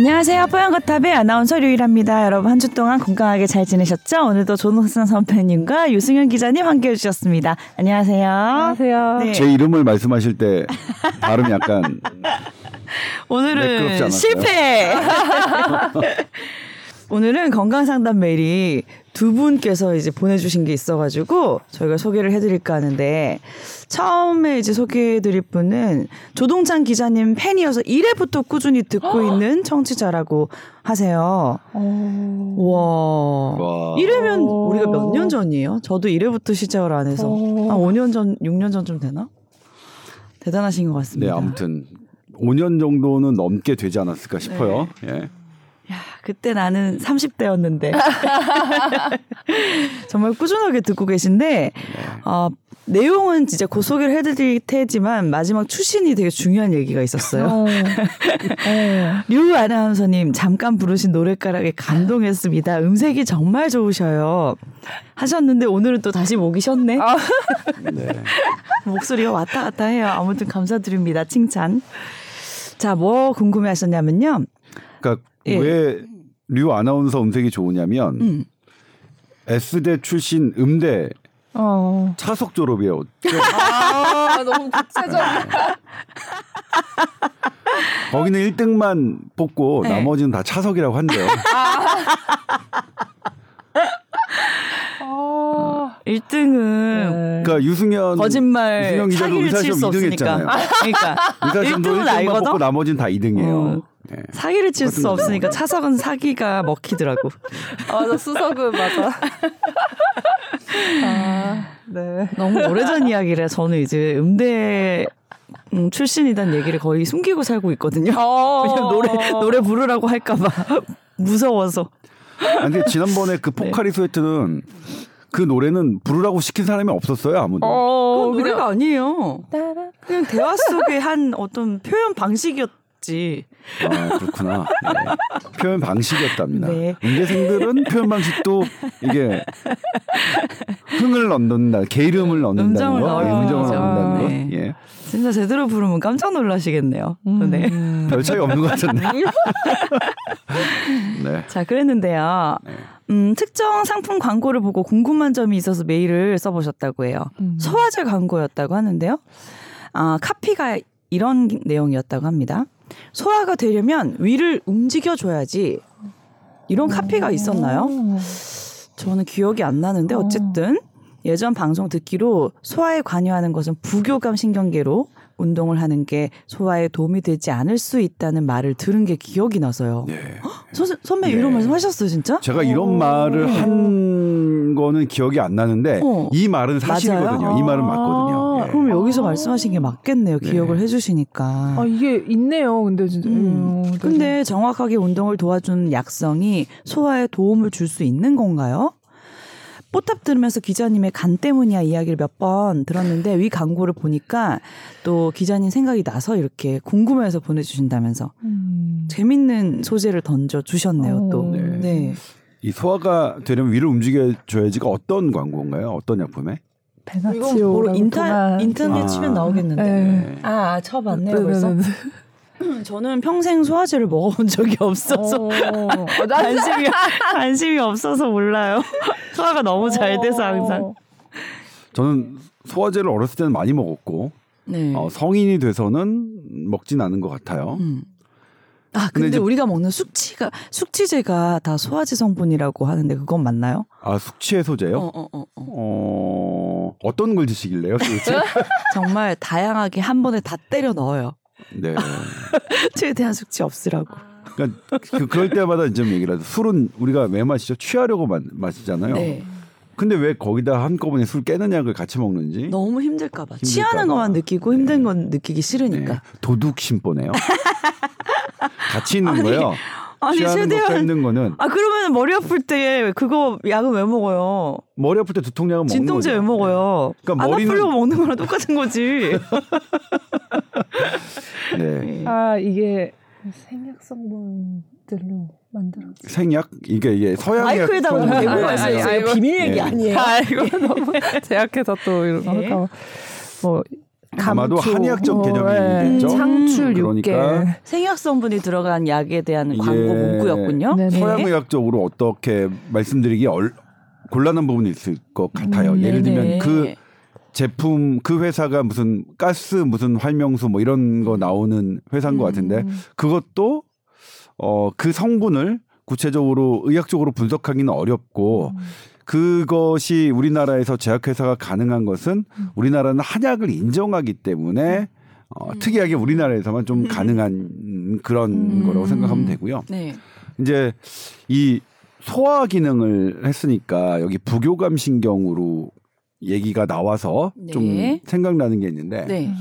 안녕하세요. 뽀얀거탑의 아나운서 류일합니다. 여러분 한 주 동안 건강하게 잘 지내셨죠? 오늘도 존호선 선배님과 유승현 기자님 함께해 주셨습니다. 안녕하세요. 안녕하세요. 네. 제 이름을 말씀하실 때 발음이 약간 오늘은 실패. 오늘은 건강상담 메일이 두 분께서 이제 보내주신 게 있어가지고 저희가 소개를 해드릴까 하는데, 처음에 이제 소개해드릴 분은 조동찬 기자님 팬이어서 1회부터 꾸준히 듣고 있는 청취자라고 하세요. 와. 1회면 우리가 몇 년 전이에요? 저도 1회부터 시작을 안 해서 한 5년 전, 6년 전쯤 되나? 대단하신 것 같습니다. 네, 아무튼 5년 정도는 넘게 되지 않았을까 싶어요. 네. 예. 야, 그때 나는 30대였는데. 정말 꾸준하게 듣고 계신데, 내용은 진짜 곧 소개를 해드릴 테지만 마지막 추신이 되게 중요한 얘기가 있었어요. 류 아나운서님 잠깐 부르신 노랫가락에 감동했습니다. 음색이 정말 좋으셔요 하셨는데, 오늘은 또 다시 목이 쉬었네. 네. 목소리가 왔다 갔다 해요. 아무튼 감사드립니다. 칭찬. 자, 뭐 궁금해하셨냐면요. 그러니까 예. 왜 류 아나운서 음색이 좋으냐면 S대 출신 음대 차석 졸업이에요. 아, 너무 구체적이다. 거기는 1등만 뽑고 네. 나머지는 다 차석이라고 한대요. 어, 1등은 그러니까 유승현 거짓말 사기를 칠 수 없으니까. 그러니까 1등은 알거든. 뽑고 나머지는 다 2등이에요. 네. 사기를 칠 수 없으니까 차석은 사기가 먹히더라고. 맞아, 수석은 맞아. 아, 네. 너무 오래전 이야기라 저는 이제 음대 출신이란 얘기를 거의 숨기고 살고 있거든요. 그냥 노래 부르라고 할까봐 무서워서. 아니, 근데 지난번에 그 포카리 스웨트는 그 노래는 부르라고 시킨 사람이 없었어요, 아무도. 그 노래가 그냥... 아니에요. 그냥 대화 속의 한 어떤 표현 방식이었지. 아, 그렇구나. 네. 표현 방식이었답니다. 네. 음대생들은 표현 방식도 이게 흥을 넣는다, 게으름을 넣는다는 거, 음정을 넣는다는 거. 네. 예. 진짜 제대로 부르면 깜짝 놀라시겠네요. 네. 별 차이 없는 것 같은데. 네. 자, 그랬는데요. 네. 특정 상품 광고를 보고 궁금한 점이 있어서 메일을 써보셨다고 해요. 소화제 광고였다고 하는데요. 아, 카피가 이런 내용이었다고 합니다. 소화가 되려면 위를 움직여줘야지. 이런 카피가 있었나요? 저는 기억이 안 나는데, 어쨌든 예전 방송 듣기로 소화에 관여하는 것은 부교감 신경계로 운동을 하는 게 소화에 도움이 되지 않을 수 있다는 말을 들은 게 기억이 나서요. 네. 선배 네. 이런 말씀 하셨어요, 진짜? 제가 이런 말을 한 거는 기억이 안 나는데 이 말은 사실이거든요. 이 말은 맞거든요. 예. 그럼 여기서 말씀하신 게 맞겠네요. 기억을 해주시니까. 아, 이게 있네요. 근데 진짜. 근데 정확하게 운동을 도와주는 약성이 소화에 도움을 줄 수 있는 건가요? 뽀탑 들으면서 기자님의 간 때문이야 이야기를 몇 번 들었는데, 위 광고를 보니까 또 기자님 생각이 나서 이렇게 궁금해서 보내주신다면서 재밌는 소재를 던져주셨네요. 또. 네. 네. 이 소화가 되려면 위를 움직여줘야지가 어떤 광고인가요? 어떤 약품에? 페가시오. 인터넷 치면 나오겠는데. 네. 아, 쳐봤네요. 벌써. 저는 평생 소화제를 먹어본 적이 없어서 관심이 없어서 몰라요. 소화가 너무 잘 돼서 항상. 저는 소화제를 어렸을 때는 많이 먹었고 네. 성인이 돼서는 먹진 않은 것 같아요. 아, 근데 우리가 먹는 숙취제가 다 소화제 성분이라고 하는데 그건 맞나요? 아, 숙취해소제요? 어떤 걸 드시길래요? 정말 다양하게 한 번에 다 때려 넣어요. 네. 최대한 숙취 없으라고. 그러니까 그럴 때마다 이제 얘기를 하죠. 술은 우리가 왜 마시죠? 취하려고 마시잖아요. 네. 근데 왜 거기다 한꺼번에 술 깨는 약을 같이 먹는지? 너무 힘들까봐. 취하는 것만 느끼고 힘든 건 느끼기 싫으니까. 네. 도둑 심보네요. 같이 있는 거예요. 취하는 것도 힘든 거는. 아, 그러면 머리 아플 때 그거 약은 왜 먹어요? 머리 아플 때 두통약은 먹는 거죠. 진통제 왜 먹어요? 그러니까 안 아프려고 먹는 거랑 똑같은 거지. 네. 아, 이게 생약 성분들로 만들었어요. 생약? 이게 서양의 마이크에다가 비밀 얘기 아니에요. 아, 이거 너무 제약해서 또 이런 거. 뭐 아마도 한의학적 개념이겠죠. 창출 그러니까 6개. 생약 성분이 들어간 약에 대한 광고 문구였군요. 네네. 서양의학적으로 어떻게 말씀드리기 곤란한 부분이 있을 것 같아요. 예를 들면 그 제품 그 회사가 무슨 가스 무슨 활명수 뭐 이런 거 나오는 회사인 것 같은데 그것도 그 성분을 구체적으로 의학적으로 분석하기는 어렵고 그것이 우리나라에서 제약회사가 가능한 것은 우리나라는 한약을 인정하기 때문에 특이하게 우리나라에서만 좀 가능한 그런 거라고 생각하면 되고요. 네. 이제 이 소화 기능을 했으니까 여기 부교감 신경으로 얘기가 나와서 좀 생각나는 게 있는데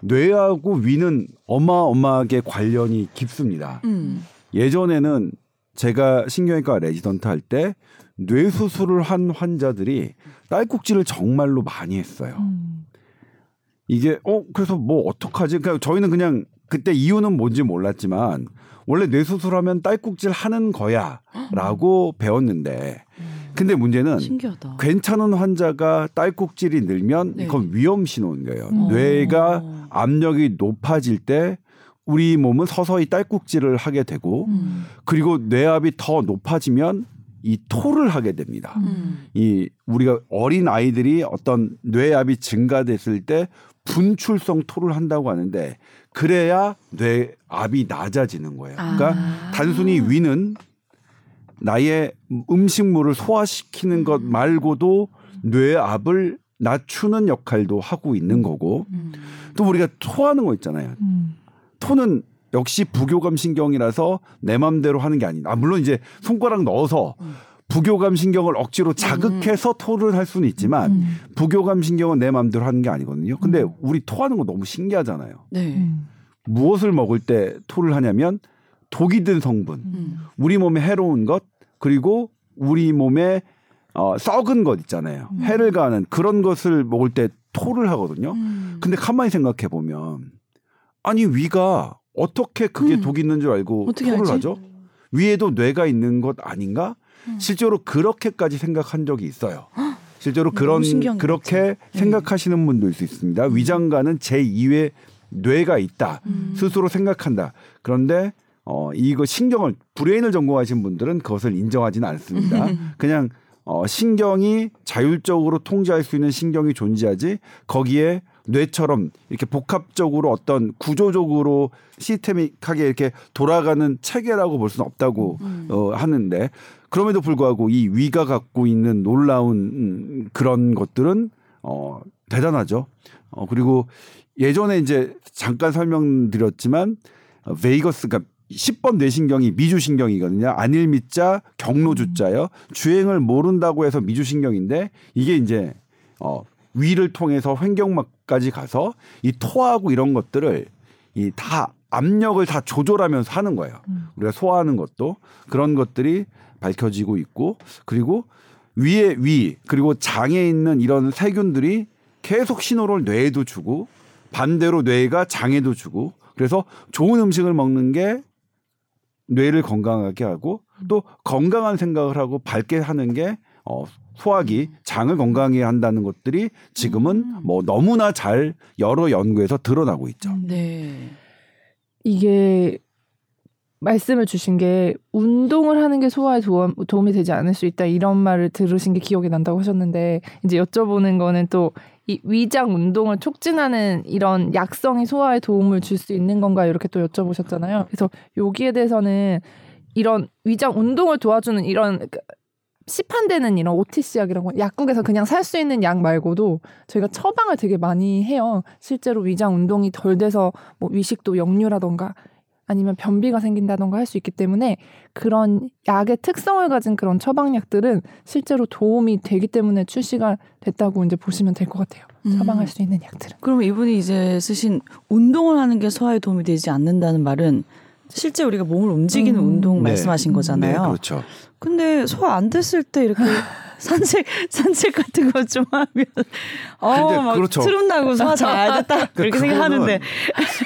뇌하고 위는 어마어마하게 관련이 깊습니다. 예전에는 제가 신경외과 레지던트 할 때 뇌 수술을 한 환자들이 딸꾹질을 정말로 많이 했어요. 이게 그래서 뭐 어떡하지? 그러니까 저희는 그냥 그때 이유는 뭔지 몰랐지만 원래 뇌 수술하면 딸꾹질 하는 거야라고 배웠는데 근데 문제는 신기하다. 괜찮은 환자가 딸꾹질이 늘면 이건 위험 신호인 거예요. 뇌가 압력이 높아질 때 우리 몸은 서서히 딸꾹질을 하게 되고 그리고 뇌압이 더 높아지면 이 토를 하게 됩니다. 이 우리가 어린 아이들이 어떤 뇌압이 증가됐을 때 분출성 토를 한다고 하는데 그래야 뇌압이 낮아지는 거예요. 그러니까 단순히 위는 나의 음식물을 소화시키는 것 말고도 뇌압을 낮추는 역할도 하고 있는 거고 또 우리가 토하는 거 있잖아요. 토는 역시 부교감 신경이라서 내 맘대로 하는 게 아니다. 물론 이제 손가락 넣어서 부교감 신경을 억지로 자극해서 토를 할 수는 있지만 부교감 신경은 내 맘대로 하는 게 아니거든요. 근데 우리 토하는 거 너무 신기하잖아요. 무엇을 먹을 때 토를 하냐면 독이 든 성분, 우리 몸에 해로운 것, 그리고 우리 몸에 썩은 것 있잖아요. 해를 가하는 그런 것을 먹을 때 토를 하거든요. 근데 가만히 생각해보면 아니 위가 어떻게 그게 독이 있는 줄 알고 토를 하죠? 위에도 뇌가 있는 것 아닌가? 실제로 그렇게까지 생각한 적이 있어요. 실제로 그렇게 생각하시는 분도 있습니다. 위장과는 제2의 뇌가 있다. 스스로 생각한다. 그런데 이거 신경을 브레인을 전공하신 분들은 그것을 인정하지는 않습니다. 그냥 신경이 자율적으로 통제할 수 있는 신경이 존재하지 거기에 뇌처럼 이렇게 복합적으로 어떤 구조적으로 시스테믹하게 이렇게 돌아가는 체계라고 볼 수는 없다고 하는데 그럼에도 불구하고 이 위가 갖고 있는 놀라운 그런 것들은 대단하죠. 그리고 예전에 이제 잠깐 설명드렸지만 베이거스가 10번 뇌신경이 미주신경이거든요. 안일미자 경로주자요. 주행을 모른다고 해서 미주신경인데 이게 이제 위를 통해서 횡격막까지 가서 이 토하고 이런 것들을 이 다 압력을 다 조절하면서 하는 거예요. 우리가 소화하는 것도 그런 것들이 밝혀지고 있고 그리고 위에 위 그리고 장에 있는 이런 세균들이 계속 신호를 뇌에도 주고 반대로 뇌가 장에도 주고 그래서 좋은 음식을 먹는 게 뇌를 건강하게 하고 또 건강한 생각을 하고 밝게 하는 게 소화기, 장을 건강히 한다는 것들이 지금은 뭐 너무나 잘 여러 연구에서 드러나고 있죠. 네. 이게 말씀을 주신 게 운동을 하는 게 소화에 도움이 되지 않을 수 있다 이런 말을 들으신 게 기억이 난다고 하셨는데 이제 여쭤보는 거는 또 이 위장 운동을 촉진하는 이런 약성이 소화에 도움을 줄 수 있는 건가 이렇게 또 여쭤보셨잖아요. 그래서 여기에 대해서는 이런 위장 운동을 도와주는 이런 시판되는 이런 OTC 약 이런 거 약국에서 그냥 살 수 있는 약 말고도 저희가 처방을 되게 많이 해요. 실제로 위장 운동이 덜 돼서 뭐 위식도 역류라던가 아니면 변비가 생긴다던가 할 수 있기 때문에 그런 약의 특성을 가진 그런 처방약들은 실제로 도움이 되기 때문에 출시가 됐다고 이제 보시면 될 것 같아요. 처방할 수 있는 약들은. 그럼 이분이 이제 쓰신 운동을 하는 게 소화에 도움이 되지 않는다는 말은 실제 우리가 몸을 움직이는 운동 말씀하신 거잖아요. 네, 그렇죠. 근데 소화 안 됐을 때 이렇게 산책 같은 거 좀 하면 막 그렇죠. 트름나고 소화 잘 안 됐다 이렇게 생각하는데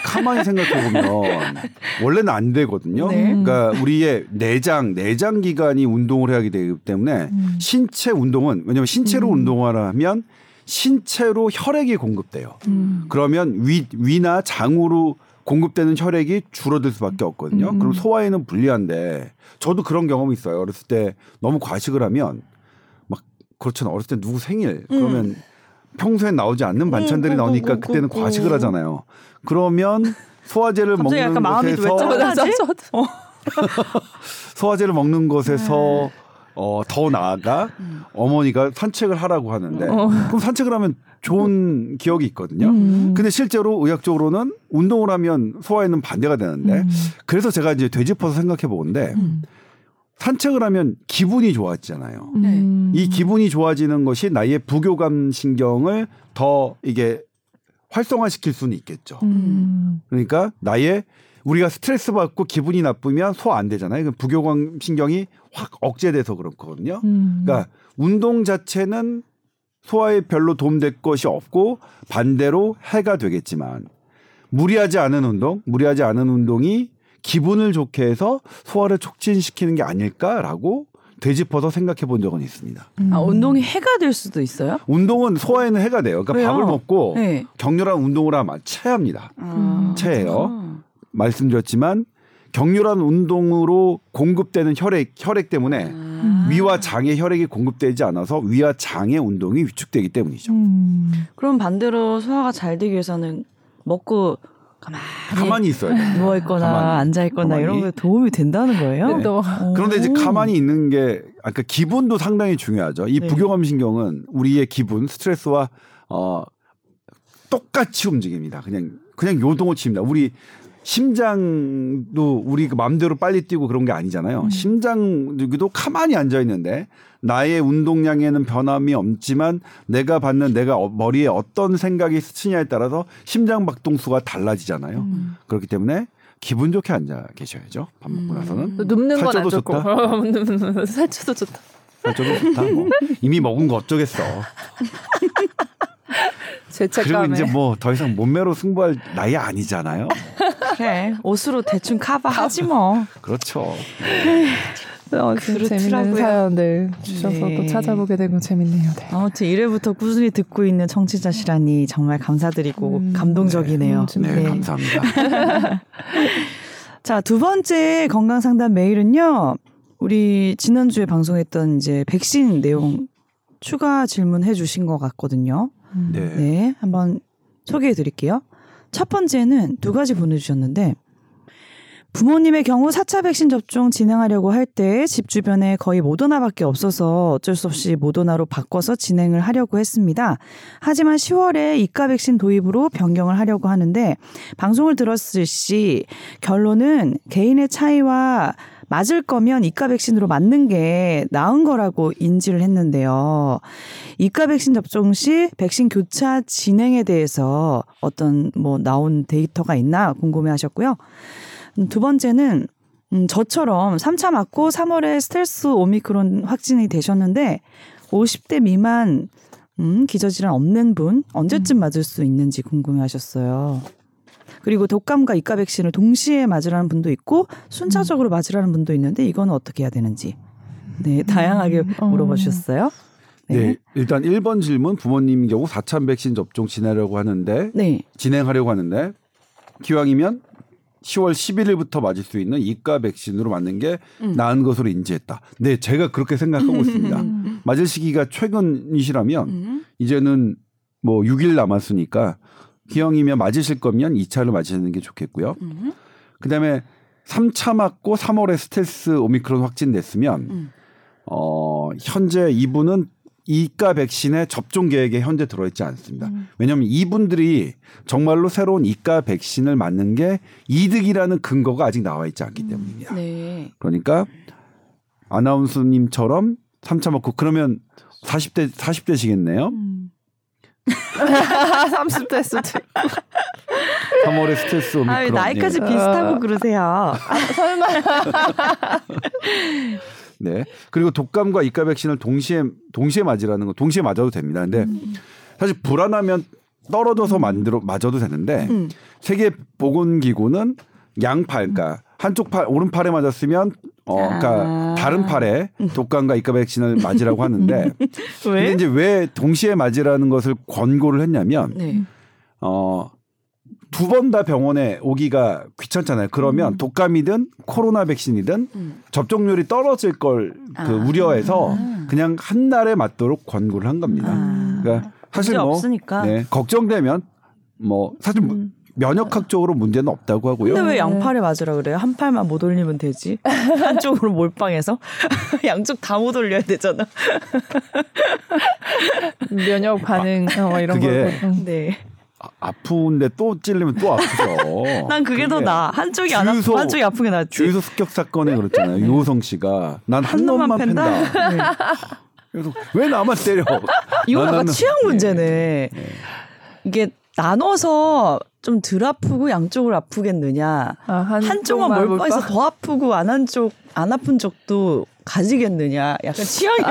가만히 생각해보면 원래는 안 되거든요. 네. 그러니까 우리의 내장 기관이 운동을 해야 되기 때문에 신체 운동은 왜냐하면 신체로 운동하라면 신체로 혈액이 공급돼요. 그러면 위나 장으로 공급되는 혈액이 줄어들 수밖에 없거든요. 그럼 소화에는 불리한데 저도 그런 경험이 있어요. 어렸을 때 너무 과식을 하면 막 그렇잖아요. 어렸을 때 누구 생일 그러면 평소엔 나오지 않는 반찬들이 나오니까 그때는 과식을 하잖아요. 그러면 소화제를 먹는 것에서 소화제를 먹는 것에서 더 나아가 어머니가 산책을 하라고 하는데 그럼 산책을 하면 좋은 기억이 있거든요. 근데 실제로 의학적으로는 운동을 하면 소화에는 반대가 되는데 그래서 제가 이제 되짚어서 생각해 보는데 산책을 하면 기분이 좋아지잖아요. 이 기분이 좋아지는 것이 나의 부교감 신경을 더 이게 활성화시킬 수는 있겠죠. 그러니까 나의 우리가 스트레스 받고 기분이 나쁘면 소화 안 되잖아요. 부교감 신경이 확 억제돼서 그런 거거든요. 그러니까 운동 자체는 소화에 별로 도움될 것이 없고 반대로 해가 되겠지만 무리하지 않은 운동이 기분을 좋게 해서 소화를 촉진시키는 게 아닐까라고 되짚어서 생각해 본 적은 있습니다. 아, 운동이 해가 될 수도 있어요? 운동은 소화에는 해가 돼요. 그러니까 왜요? 밥을 먹고 네. 격렬한 운동을 하면 체합니다. 체해요. 말씀드렸지만 격렬한 운동으로 공급되는 혈액 때문에 위와 장의 혈액이 공급되지 않아서 위와 장의 운동이 위축되기 때문이죠. 그럼 반대로 소화가 잘 되기 위해서는 먹고 가만히 있어야 돼요. 누워있거나 앉아있거나 이런 거에 도움이 된다는 거예요? 네. 그런데 이제 가만히 있는 게 아까 기분도 상당히 중요하죠. 이 부교감 신경은 우리의 기분, 스트레스와 똑같이 움직입니다. 그냥 요동치 칩니다. 우리 심장도 우리 마음대로 빨리 뛰고 그런 게 아니잖아요. 심장도 가만히 앉아 있는데 나의 운동량에는 변함이 없지만 내가 머리에 어떤 생각이 스치냐에 따라서 심장 박동수가 달라지잖아요. 그렇기 때문에 기분 좋게 앉아 계셔야죠. 밥 먹고 나서는 눕는 건 안 좋고 살쪄도 좋다. 뭐. 이미 먹은 거 어쩌겠어. 그리고 이제 뭐 더 이상 몸매로 승부할 나이 아니잖아요. 그래 옷으로 대충 커버하지 뭐. 그렇죠. 재밌는 사연들 주셔서 네. 또 찾아보게 되고 재밌네요. 네. 아무튼 1회부터 꾸준히 듣고 있는 청취자시라니 정말 감사드리고 감동적이네요. 네. 네, 감사합니다. 자, 두 번째 건강상담 메일은요. 우리 지난주에 방송했던 이제 백신 내용 추가 질문해 주신 것 같거든요. 네. 네, 한번 소개해 드릴게요. 첫 번째는 두 가지 보내주셨는데 부모님의 경우 4차 백신 접종 진행하려고 할 때 집 주변에 거의 모더나밖에 없어서 어쩔 수 없이 모더나로 바꿔서 진행을 하려고 했습니다. 하지만 10월에 이카 백신 도입으로 변경을 하려고 하는데 방송을 들었을 시 결론은 개인의 차이와 맞을 거면 이카 백신으로 맞는 게 나은 거라고 인지를 했는데요. 이카 백신 접종 시 백신 교차 진행에 대해서 어떤 나온 데이터가 있나 궁금해하셨고요. 두 번째는 저처럼 3차 맞고 3월에 스텔스 오미크론 확진이 되셨는데 50대 미만 기저질환 없는 분 언제쯤 맞을 수 있는지 궁금해하셨어요. 그리고 독감과 이카 백신을 동시에 맞으라는 분도 있고 순차적으로 맞으라는 분도 있는데 이건 어떻게 해야 되는지 네 다양하게 물어봐 주셨어요. 네. 네, 일단 1번 질문 부모님 경우 4차 백신 접종 진행하려고 하는데 기왕이면 10월 11일부터 맞을 수 있는 이카 백신으로 맞는 게 나은 것으로 인지했다. 네, 제가 그렇게 생각하고 있습니다. 맞을 시기가 최근이시라면 이제는 6일 남았으니까 기형이면 맞으실 거면 2차를 맞으시는 게 좋겠고요. 그다음에 3차 맞고 3월에 스텔스 오미크론 확진됐으면 현재 이분은 이카 백신의 접종 계획에 현재 들어있지 않습니다. 왜냐하면 이분들이 정말로 새로운 이카 백신을 맞는 게 이득이라는 근거가 아직 나와 있지 않기 때문입니다. 네. 그러니까 아나운서님처럼 3차 맞고 그러면 40대시겠네요. 30대 수도 있고 3월에 스트레스 오미크론 나이까지 비슷하고 그러세요. 설마. 네. 그리고 독감과 이카 백신을 동시에 맞으라는 거 동시에 맞아도 됩니다. 근데 사실 불안하면 떨어져서 맞아도 되는데 세계 보건기구는 양팔 그러니까 한쪽 팔 오른팔에 맞았으면 그러니까 다른 팔에 독감과 이과 백신을 맞으라고 하는데 왜? 근데 이제 왜 동시에 맞으라는 것을 권고를 했냐면 네. 두 번 다 병원에 오기가 귀찮잖아요. 그러면 독감이든 코로나 백신이든 접종률이 떨어질 걸 우려해서 그냥 한 날에 맞도록 권고를 한 겁니다. 그러니까 사실 뭐 네, 걱정되면 뭐 사실 면역학적으로 문제는 없다고 하고요. 근데 왜 양팔에 맞으라 그래요? 한 팔만 못 올리면 되지. 한쪽으로 몰빵해서 양쪽 다 못 올려야 되잖아. 면역 반응 이런 거. 네. 아픈데 또 찔리면 또 아프죠. 난 그게 더 나아. 한쪽이 안 아프고 한쪽이 아프게 낫지. 주유소 습격 사건에 그랬잖아요. 유호성 씨가 난 한 놈만 팬다. 네. 그래서 왜 나만 때려. 이건 약간 취향 문제네. 네. 이게 나눠서 좀 덜 아프고 양쪽을 아프겠느냐. 한쪽만 몰빵해서 더 아프고 안 아픈 쪽도 가지겠느냐. 약간 취향이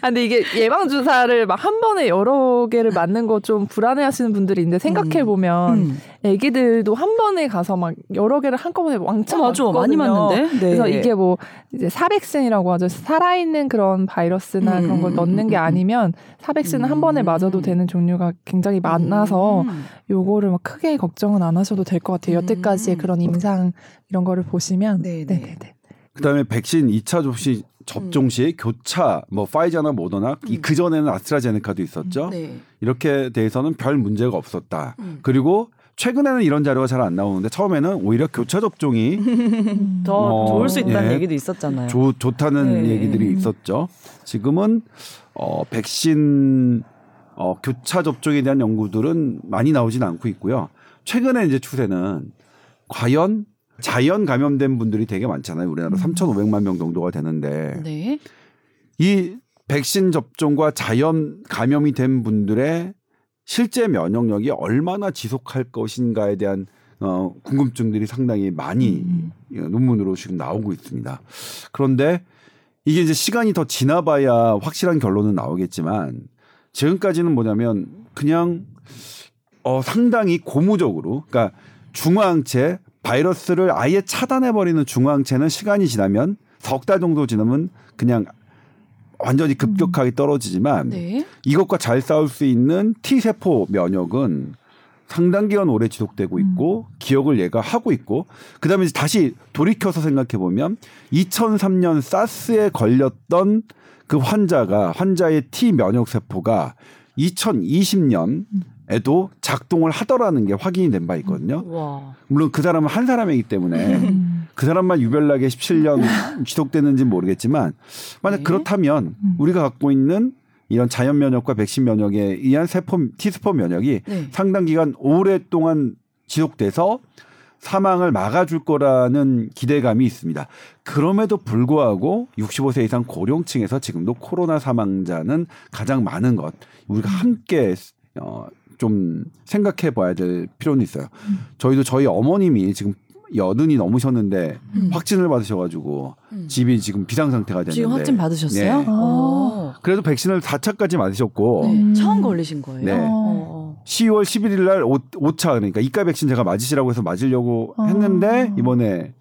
근데 이게 예방주사를 막 한 번에 여러 개를 맞는 거 좀 불안해하시는 분들이 있는데 생각해보면 애기들도 한 번에 가서 막 여러 개를 한꺼번에 왕창 맞죠. 많이 맞는데. 네. 그래서 이게 뭐 이제 사백신이라고 하죠. 살아있는 그런 바이러스나 그런 걸 넣는 게 아니면 사백신은 한 번에 맞아도 되는 종류가 굉장히 많아서 요거를 막 크게 걱정은 안 하셔도 될 것 같아요. 여태까지의 그런 임상 이런 거를 보시면. 네네네. 그다음에 백신 2차 접종 시에 교차 뭐 파이자나 모더나 그 전에는 아스트라제네카도 있었죠. 네. 이렇게 대해서는 별 문제가 없었다. 그리고 최근에는 이런 자료가 잘 안 나오는데 처음에는 오히려 교차 접종이 더 좋을 수 있다는 얘기도 있었잖아요. 좋다는 얘기들이 있었죠. 지금은 백신 교차 접종에 대한 연구들은 많이 나오진 않고 있고요. 최근에 이제 추세는 과연 자연 감염된 분들이 되게 많잖아요. 우리나라 3,500만 명 정도가 되는데 네. 이 백신 접종과 자연 감염이 된 분들의 실제 면역력이 얼마나 지속할 것인가에 대한 궁금증들이 상당히 많이 논문으로 지금 나오고 있습니다. 그런데 이게 이제 시간이 더 지나봐야 확실한 결론은 나오겠지만 지금까지는 뭐냐면 그냥 상당히 고무적으로 그러니까 중화항체 바이러스를 아예 차단해버리는 중화항체는 시간이 지나면 석 달 정도 지나면 그냥 완전히 급격하게 떨어지지만 네. 이것과 잘 싸울 수 있는 T세포 면역은 상당 기간 오래 지속되고 있고 기억을 얘가 하고 있고 그다음에 다시 돌이켜서 생각해보면 2003년 사스에 걸렸던 그 환자의 T 면역세포가 2020년 에도 작동을 하더라는 게 확인이 된 바 있거든요. 와. 물론 그 사람은 한 사람이기 때문에 그 사람만 유별나게 17년 지속되는지는 모르겠지만 만약 그렇다면 우리가 갖고 있는 이런 자연 면역과 백신 면역에 의한 T세포 면역이 상당 기간 오랫동안 지속돼서 사망을 막아줄 거라는 기대감이 있습니다. 그럼에도 불구하고 65세 이상 고령층에서 지금도 코로나 사망자는 가장 많은 것 우리가 함께 좀 생각해봐야 될 필요는 있어요. 저희도 저희 어머님이 지금 80이 넘으셨는데 확진을 받으셔가지고 집이 지금 비상상태가 됐는데 지금 확진 받으셨어요? 네. 그래도 백신을 4차까지 맞으셨고 네. 처음 걸리신 거예요? 네. 10월 11일 날 5차 그러니까 이과 백신 제가 맞으시라고 해서 맞으려고 했는데 이번에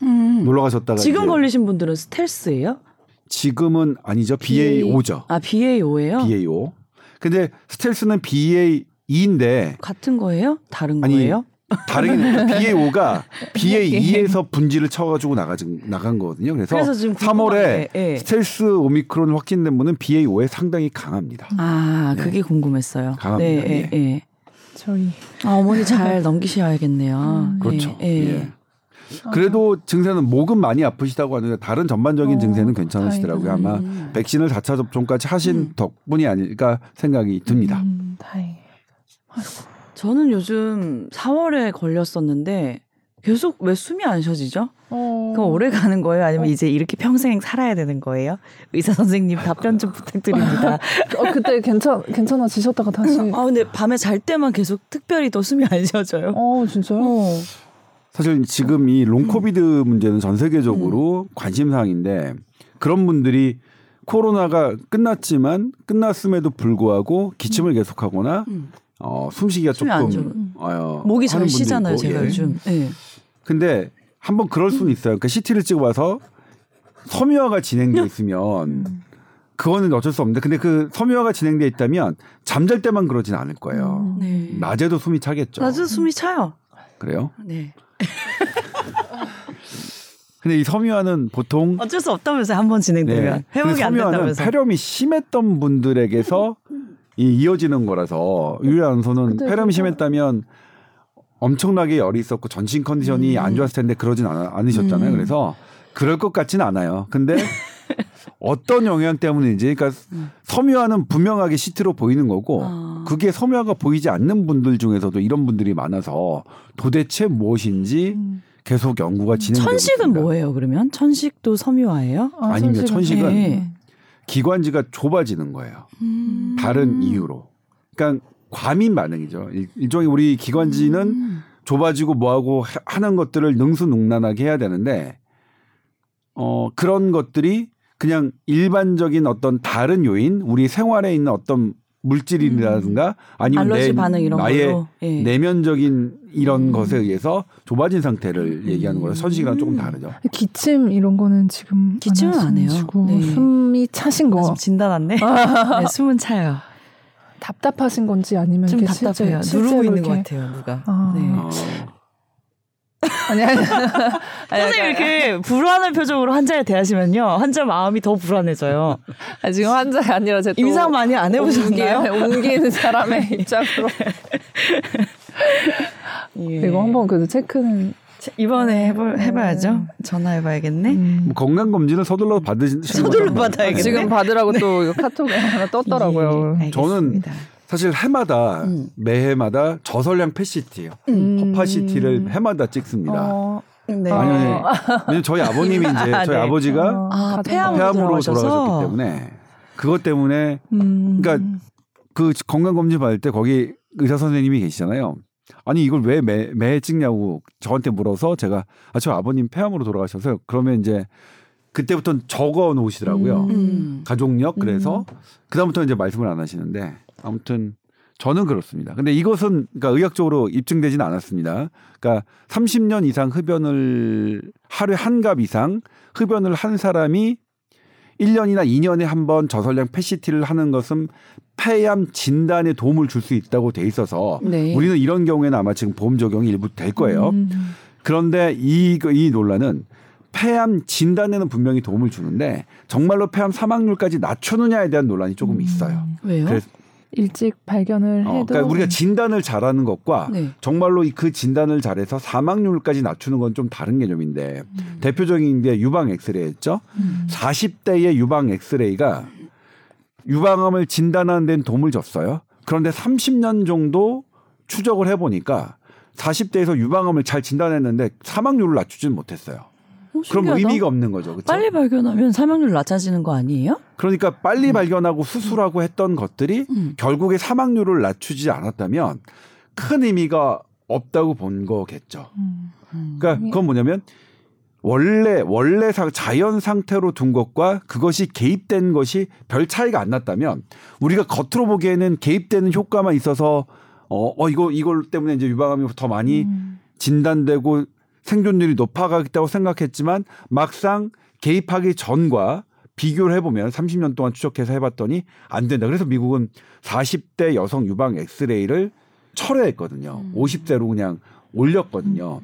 놀러 가셨다가 지금 걸리신 분들은 스텔스예요? 지금은 아니죠. BA5죠. 아 BA5예요? BA5 근데 스텔스는 BA 2인데 같은 거예요? 다른 거예요? 다르긴 해요. BA5가 BA2에서 분지를 쳐가지고 나간 거거든요. 그래서 지금 3월에 스텔스 오미크론 확진된 분은 BA5에 상당히 강합니다. 아, 네. 그게 궁금했어요. 강합니다. 네, 예. 예. 저희 어머니 잘 넘기셔야겠네요. 그렇죠. 예. 예. 그래도 증세는 목은 많이 아프시다고 하는데 다른 전반적인 증세는 괜찮으시더라고요. 아마 백신을 4차 접종까지 하신 덕분이 아닐까 생각이 듭니다. 다행이에요. 저는 요즘 4월에 걸렸었는데 계속 왜 숨이 안 쉬어지죠? 그거 오래 가는 거예요? 아니면 이제 이렇게 평생 살아야 되는 거예요? 의사 선생님 답변 좀 부탁드립니다. 그때 괜찮아지셨다가 다시 근데 밤에 잘 때만 계속 특별히 더 숨이 안 쉬어져요. 진짜요? 사실 지금 이 롱코비드 문제는 전 세계적으로 관심사항인데 그런 분들이 코로나가 끝났음에도 불구하고 기침을 계속하거나 숨쉬기가 조금 목이 잘 쉬잖아요. 제가 요즘. 예. 근데 한번 그럴 수는 있어요. 그러니까 CT를 찍어봐서 섬유화가 진행돼 있으면 그거는 어쩔 수 없는데, 근데 그 섬유화가 진행돼 있다면 잠잘 때만 그러진 않을 거예요. 네. 낮에도 숨이 차겠죠. 낮에도 숨이 차요. 그래요? 네. 근데 이 섬유화는 보통 어쩔 수 없다면서요. 한번 진행되면 네. 회복이 안 된다면서. 폐렴이 심했던 분들에게서 이어지는 거라서 유리 아나운서는 폐렴이 심했다면 엄청나게 열이 있었고 전신 컨디션이 안 좋았을 텐데 그러진 않으셨잖아요. 그래서 그럴 것 같지는 않아요. 근데 어떤 영향 때문인지, 그러니까 섬유화는 분명하게 CT로 보이는 거고 그게 섬유화가 보이지 않는 분들 중에서도 이런 분들이 많아서 도대체 무엇인지 계속 연구가 진행되고 천식은 있습니다. 뭐예요 그러면? 천식도 섬유화예요? 아, 아닙니다. 천식은 네. 기관지가 좁아지는 거예요. 다른 이유로. 그러니까 과민 반응이죠. 일종의 우리 기관지는 좁아지고 뭐하고 하는 것들을 능수능란하게 해야 되는데 그런 것들이 그냥 일반적인 어떤 다른 요인, 우리 생활에 있는 어떤 물질이라든가 아니면 알러지 반응 이런 나의 예. 내면적인 이런 것에 의해서 좁아진 상태를 얘기하는 거라서 천식이랑 조금 다르죠. 기침 이런 거는 지금 기침은 안 해요. 네. 숨이 차신 거 진단 왔네. 네, 숨은 차요. 답답하신 건지 아니면 좀 이렇게 답답해요. 누르고 있는 이렇게. 것 같아요. 누가. 아. 네. 아니, 선생님 이렇게 불안한 표정으로 환자를 대하시면요 환자 마음이 더 불안해져요. 아니, 지금 환자가 아니라 제 임상 많이 안 해보셨나요? 옮기는 사람의 입장으로. 예. 이거 한번 그래도 체크는 이번에 해봐야죠. 전화해봐야겠네. 뭐 건강검진은 서둘러 받으시는 서둘러 받아야겠네. 지금 받으라고 네. 또 이거 카톡에 하나 떴더라고요. 예, 저는 사실 해마다 매해마다 저설량 PET-CT예요. 허파-CT를 해마다 찍습니다. 네. 아니, 저희 아버님이 이제 저희 네. 아버지가 폐암으로 돌아가셨기 때문에 그것 때문에 그러니까 그 건강검진 받을 때 거기 의사 선생님이 계시잖아요. 아니 이걸 왜 매해 찍냐고 저한테 물어서 제가 저 아버님 폐암으로 돌아가셔서 그러면 이제. 그때부터는 적어 놓으시더라고요. 가족력 그래서 그다음부터는 이제 말씀을 안 하시는데 아무튼 저는 그렇습니다. 근데 이것은 그러니까 의학적으로 입증되진 않았습니다. 그러니까 30년 이상 흡연을 하루에 한 갑 이상 흡연을 한 사람이 1년이나 2년에 한 번 저설량 PET-CT를 하는 것은 폐암 진단에 도움을 줄 수 있다고 돼 있어서 네. 우리는 이런 경우에는 아마 지금 보험 적용이 일부 될 거예요. 그런데 이 논란은 폐암 진단에는 분명히 도움을 주는데 정말로 폐암 사망률까지 낮추느냐에 대한 논란이 조금 있어요. 왜요? 그래서 일찍 발견을 해도 그러니까 우리가 진단을 잘하는 것과 네. 정말로 그 진단을 잘해서 사망률까지 낮추는 건 좀 다른 개념인데 대표적인 게 유방 엑스레이였죠. 40대의 유방 엑스레이가 유방암을 진단하는 데는 도움을 줬어요. 그런데 30년 정도 추적을 해보니까 40대에서 유방암을 잘 진단했는데 사망률을 낮추지는 못했어요. 그럼 의미가 없는 거죠. 그렇죠? 빨리 발견하면 사망률 낮아지는 거 아니에요? 그러니까 빨리 발견하고 수술하고 했던 것들이 결국에 사망률을 낮추지 않았다면 큰 의미가 없다고 본 거겠죠. 그러니까 그건 뭐냐면 원래 자연 상태로 둔 것과 그것이 개입된 것이 별 차이가 안 났다면 우리가 겉으로 보기에는 개입되는 효과만 있어서 이걸 때문에 이제 유방암이 더 많이 진단되고 생존율이 높아가겠다고 생각했지만 막상 개입하기 전과 비교를 해보면 30년 동안 추적해서 해봤더니 안 된다. 그래서 미국은 40대 여성 유방 엑스레이를 철회했거든요. 50대로 그냥 올렸거든요.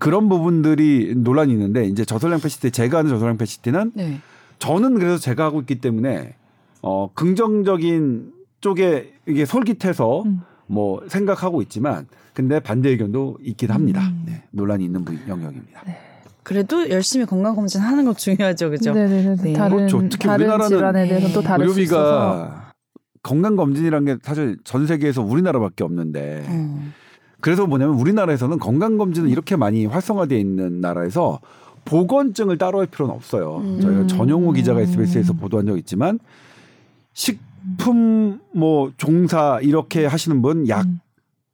그런 부분들이 논란이 있는데 이제 저설량 PET-CT 제가 하는 저설량 PET-CT는 네. 저는 그래서 제가 하고 있기 때문에 긍정적인 쪽에 이게 솔깃해서 뭐 생각하고 있지만 근데 반대 의견도 있긴 합니다. 네, 논란이 있는 영역입니다. 네. 그래도 열심히 건강검진 하는 건 중요하죠. 그렇죠? 네네네. 네. 그렇죠. 특히 우리나라는 질환에 대해서 또 다를 수 있어서 건강검진이라는 게 사실 전 세계에서 우리나라밖에 없는데 그래서 뭐냐면 우리나라에서는 건강검진은 이렇게 많이 활성화되어 있는 나라에서 보건증을 따로 할 필요는 없어요. 저희가 전용우 기자가 SBS에서 보도한 적 있지만 식품 뭐 종사 이렇게 하시는 분, 약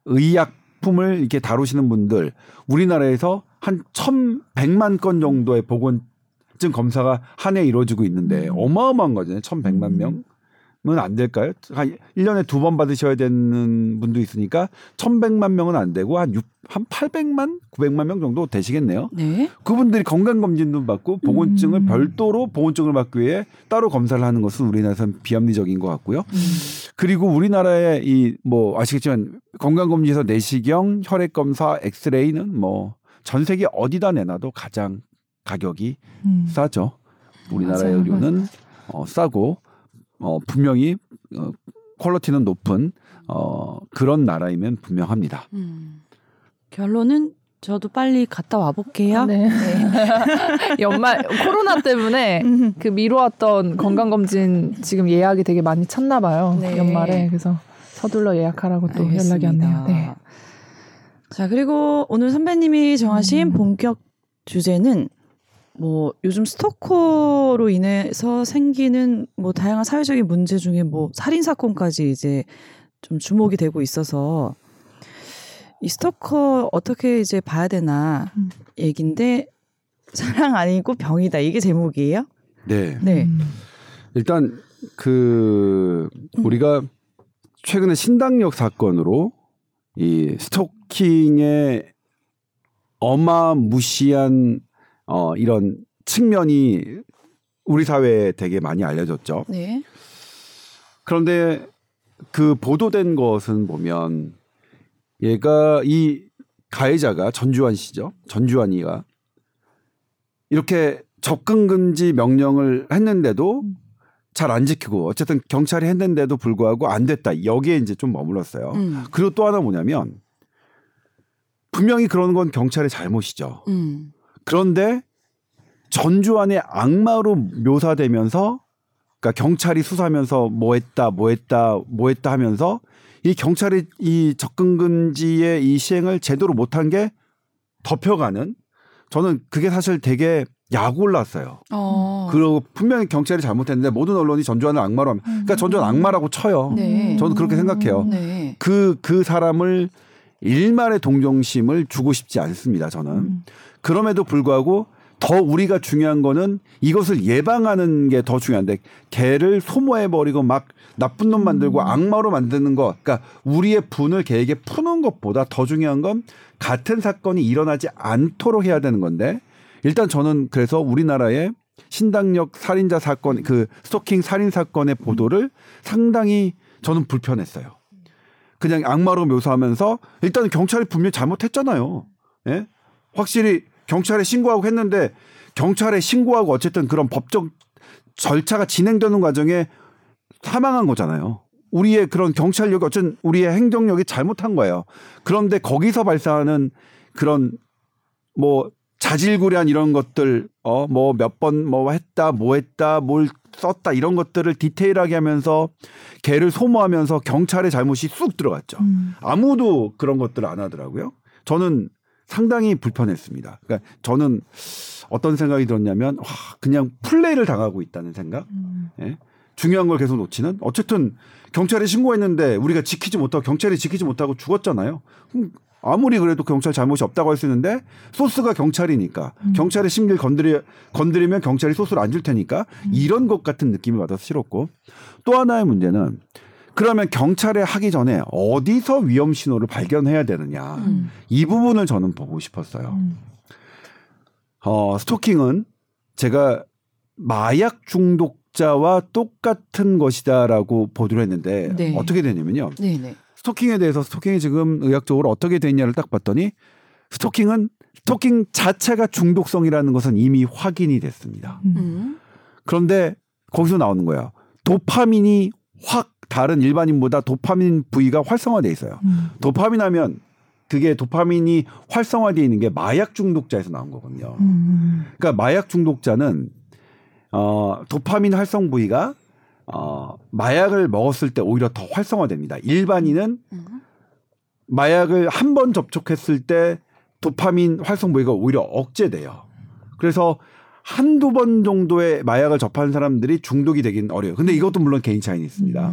의약품을 이렇게 다루시는 분들 우리나라에서 한 1,100만 건 정도의 보건증 검사가 한 해 이루어지고 있는데 어마어마한 거잖아요. 1,100만 안 될까요? 한 1년에 두 번 받으셔야 되는 분도 있으니까 1,100만 명은 안 되고 한 800만, 900만 명 정도 되시겠네요. 네. 그분들이 건강검진도 받고 보건증을 별도로 보건증을 받기 위해 따로 검사를 하는 것은 우리나라에서는 비합리적인 것 같고요. 그리고 우리나라의 이 뭐 아시겠지만 건강검진에서 내시경, 혈액검사, 엑스레이는 뭐 전 세계 어디다 내놔도 가장 가격이 싸죠. 우리나라의 맞아요, 의료는 맞아요. 싸고 분명히 퀄리티는 높은 그런 나라이면 분명합니다. 결론은 저도 빨리 갔다 와볼게요. 네. 연말 코로나 때문에 그 미뤄왔던 건강검진 지금 예약이 되게 많이 찼나 봐요. 네. 연말에. 그래서 서둘러 예약하라고 또 알겠습니다. 연락이 왔네요. 네. 자, 그리고 오늘 선배님이 정하신 본격 주제는 뭐 요즘 스토커로 인해서 생기는 뭐 다양한 사회적인 문제 중에 뭐 살인 사건까지 이제 좀 주목이 되고 있어서 이 스토커 어떻게 이제 봐야 되나 얘긴데 사랑 아니고 병이다 이게 제목이에요? 네. 네. 일단 그 우리가 최근에 신당역 사건으로 이 스토킹의 어마무시한 이런 측면이 우리 사회에 되게 많이 알려졌죠. 네. 그런데 그 보도된 것은 보면 얘가 이 가해자가 전주환 씨죠. 전주환이가 이렇게 접근 금지 명령을 했는데도 잘 안 지키고 어쨌든 경찰이 했는데도 불구하고 안 됐다. 여기에 이제 좀 머물렀어요. 그리고 또 하나 뭐냐면 분명히 그런 건 경찰의 잘못이죠. 그런데 전주환의 악마로 묘사되면서 그러니까 경찰이 수사하면서 뭐 했다 하면서 이 경찰이 이 접근금지의 이 시행을 제대로 못한 게 덮여가는 저는 그게 사실 되게 약올랐어요. 그리고 분명히 경찰이 잘못했는데 모든 언론이 전주환을 악마로 합니다. 그러니까 전주환 악마라고 쳐요. 네. 저는 그렇게 생각해요. 네. 그 사람을 일말의 동정심을 주고 싶지 않습니다. 저는. 그럼에도 불구하고 더 우리가 중요한 거는 이것을 예방하는 게 더 중요한데 걔를 소모해버리고 막 나쁜 놈 만들고 악마로 만드는 것. 그러니까 우리의 분을 걔에게 푸는 것보다 더 중요한 건 같은 사건이 일어나지 않도록 해야 되는 건데 일단 저는 그래서 우리나라의 신당역 살인자 사건 그 스토킹 살인 사건의 보도를 상당히 저는 불편했어요. 그냥 악마로 묘사하면서 일단 경찰이 분명히 잘못했잖아요. 예? 확실히 경찰에 신고하고 했는데 경찰에 신고하고 어쨌든 그런 법적 절차가 진행되는 과정에 사망한 거잖아요. 우리의 그런 경찰력이 어쨌든 우리의 행정력이 잘못한 거예요. 그런데 거기서 발생하는 그런 뭐 자질구레한 이런 것들 뭐 몇 번 뭐 했다 뭐 했다 뭘 썼다 이런 것들을 디테일하게 하면서 걔를 소모하면서 경찰의 잘못이 쑥 들어갔죠. 아무도 그런 것들을 안 하더라고요. 저는 상당히 불편했습니다. 그러니까 저는 어떤 생각이 들었냐면 그냥 플레이를 당하고 있다는 생각. 예? 중요한 걸 계속 놓치는. 어쨌든 경찰에 신고했는데 우리가 지키지 못하고 경찰이 지키지 못하고 죽었잖아요. 아무리 그래도 경찰 잘못이 없다고 할 수 있는데 소스가 경찰이니까 경찰의 심리를 건드리면 경찰이 소스를 안 줄 테니까 이런 것 같은 느낌을 받아서 싫었고 또 하나의 문제는 그러면 경찰에 하기 전에 어디서 위험 신호를 발견해야 되느냐 이 부분을 저는 보고 싶었어요. 스토킹은 제가 마약 중독자와 똑같은 것이다라고 보도를 했는데 네. 어떻게 되냐면요. 네네. 스토킹에 대해서 스토킹이 지금 의학적으로 어떻게 되느냐를 딱 봤더니 스토킹은 스토킹 자체가 중독성이라는 것은 이미 확인이 됐습니다. 그런데 거기서 나오는 거예요. 도파민이 확 다른 일반인보다 도파민 부위가 활성화되어 있어요. 도파민 하면 그게 도파민이 활성화되어 있는 게 마약 중독자에서 나온 거거든요. 그러니까 마약 중독자는 도파민 활성 부위가 마약을 먹었을 때 오히려 더 활성화됩니다. 일반인은 마약을 한 번 접촉했을 때 도파민 활성 부위가 오히려 억제돼요. 그래서 한두 번 정도의 마약을 접한 사람들이 중독이 되긴 어려워요. 근데 이것도 물론 개인 차이는 있습니다.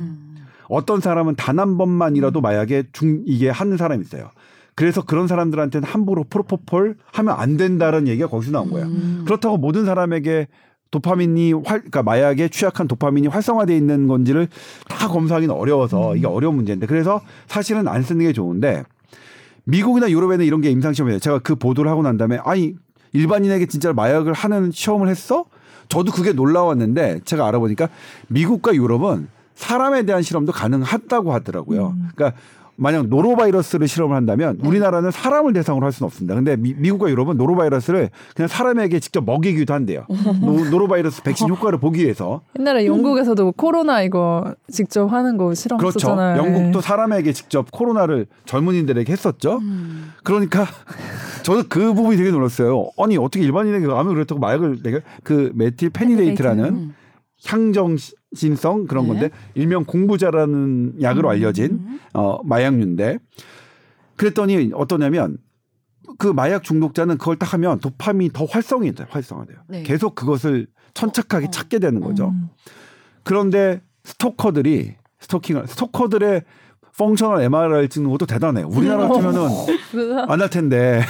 어떤 사람은 단 한 번만이라도 마약에 이게 하는 사람이 있어요. 그래서 그런 사람들한테는 함부로 프로포폴 하면 안 된다는 얘기가 거기서 나온 거예요. 그렇다고 모든 사람에게 도파민이 그러니까 마약에 취약한 도파민이 활성화되어 있는 건지를 다 검사하기는 어려워서 이게 어려운 문제인데 그래서 사실은 안 쓰는 게 좋은데 미국이나 유럽에는 이런 게 임상시험이에요. 제가 그 보도를 하고 난 다음에 아니 일반인에게 진짜 마약을 하는 시험을 했어? 저도 그게 놀라웠는데 제가 알아보니까 미국과 유럽은 사람에 대한 실험도 가능하다고 하더라고요. 그러니까 만약 노로바이러스를 실험을 한다면 우리나라는 사람을 대상으로 할 수는 없습니다. 근데 미국과 유럽은 노로바이러스를 그냥 사람에게 직접 먹이기도 한대요. 노로바이러스 백신 효과를 보기 위해서. 옛날에 영국에서도 코로나 이거 직접 하는 거 실험했었잖아요. 그렇죠. 영국도 사람에게 직접 코로나를 젊은이들에게 했었죠. 그러니까 저는 그 부분이 되게 놀랐어요. 아니 어떻게 일반인에게 암이 그렇다고 마약을 내가 그 메틸페니데이트라는 향정신성 그런 건데 일명 공부자라는 약으로 알려진 마약류인데 그랬더니 어떠냐면 그 마약 중독자는 그걸 딱 하면 도파민이 더 활성화돼요. 네. 계속 그것을 천착하게 찾게 되는 거죠. 그런데 스토커들의 펑셔널 MRI 찍는 것도 대단해요. 우리나라 같으면은 안 할 텐데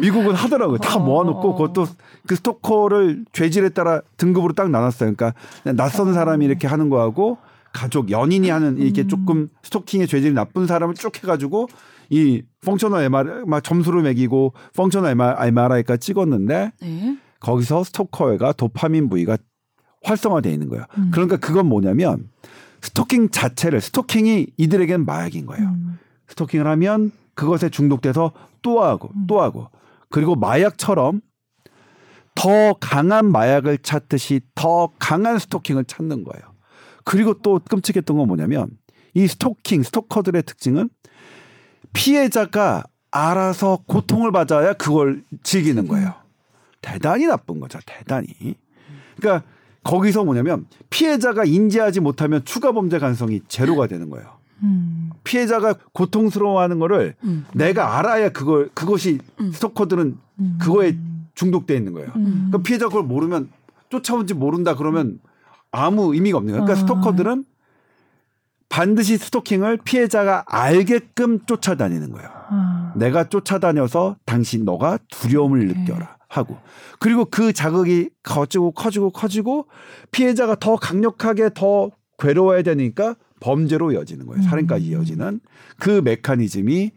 미국은 하더라고요. 다 모아놓고 그것도 그 스토커를 죄질에 따라 등급으로 딱 나눴어요. 그러니까 낯선 사람이 이렇게 하는 거하고 가족, 연인이 하는 이렇게 조금 스토킹의 죄질이 나쁜 사람을 쭉 해가지고 이 펑셔널 MRI 막 점수를 매기고 펑셔널 MRI가 찍었는데 거기서 스토커가 도파민 부위가 활성화되어 있는 거예요. 그러니까 그건 뭐냐면 스토킹 자체를 스토킹이 이들에겐 마약인 거예요. 스토킹을 하면 그것에 중독돼서 또 하고 그리고 마약처럼 더 강한 마약을 찾듯이 더 강한 스토킹을 찾는 거예요. 그리고 또 끔찍했던 건 뭐냐면 이 스토커들의 특징은 피해자가 알아서 고통을 받아야 그걸 즐기는 거예요. 대단히 나쁜 거죠. 대단히. 그러니까 거기서 뭐냐면 피해자가 인지하지 못하면 추가 범죄 가능성이 제로가 되는 거예요. 피해자가 고통스러워하는 거를 내가 알아야 그것이 스토커들은 그거에 중독돼 있는 거예요. 그러니까 피해자가 그걸 모르면 쫓아온지 모른다 그러면 아무 의미가 없는 거예요. 그러니까 스토커들은 반드시 스토킹을 피해자가 알게끔 쫓아다니는 거예요. 내가 쫓아다녀서 너가 두려움을 느껴라 하고. 그리고 그 자극이 커지고 피해자가 더 강력하게 더 괴로워야 되니까 범죄로 이어지는 거예요. 살인까지 이어지는 그 메커니즘이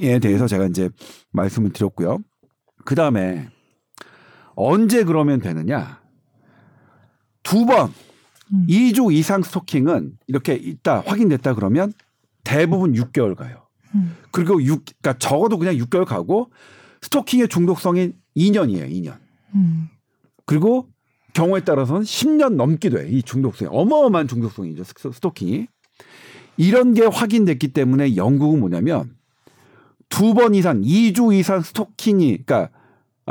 에 대해서 제가 이제 말씀을 드렸고요. 그 다음에 언제 그러면 되느냐? 2번 2주 이상 스토킹은 이렇게 있다 확인됐다 그러면 대부분 6개월 가요. 그리고 그러니까 적어도 그냥 6개월 가고 스토킹의 중독성이 2년이에요. 2년. 그리고 경우에 따라서는 10년 넘기도 해요. 이 중독성이. 어마어마한 중독성이죠. 스토킹이. 이런 게 확인됐기 때문에 영국은 뭐냐면 2번 이상 2주 이상 스토킹이 그러니까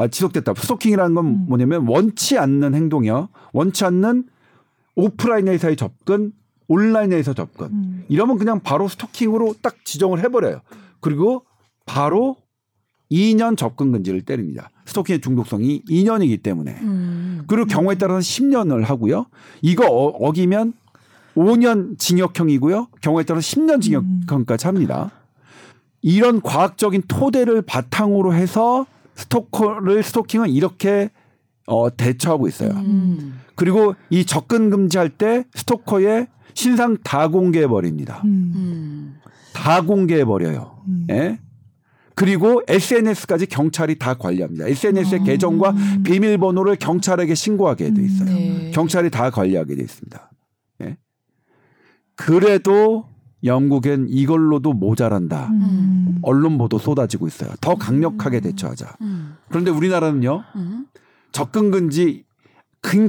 지속됐다. 스토킹이라는 건 뭐냐면 원치 않는 행동이요. 원치 않는 오프라인에서의 접근, 온라인에서 접근. 이러면 그냥 바로 스토킹으로 딱 지정을 해버려요. 그리고 바로 2년 접근 금지를 때립니다. 스토킹의 중독성이 2년이기 때문에. 그리고 경우에 따라서는 10년을 하고요. 이거 어기면 5년 징역형이고요. 경우에 따라서 10년 징역형까지 합니다. 이런 과학적인 토대를 바탕으로 해서 스토킹은 이렇게 대처하고 있어요. 그리고 이 접근 금지할 때 스토커의 신상 다 공개해버립니다. 다 공개해버려요. 예? 그리고 SNS까지 경찰이 다 관리합니다. SNS의 계정과 비밀번호를 경찰에게 신고하게 돼 있어요. 경찰이 다 관리하게 돼 있습니다. 예? 그래도 영국엔 이걸로도 모자란다. 언론 보도 쏟아지고 있어요. 더 강력하게 대처하자. 그런데 우리나라는요. 접근 금지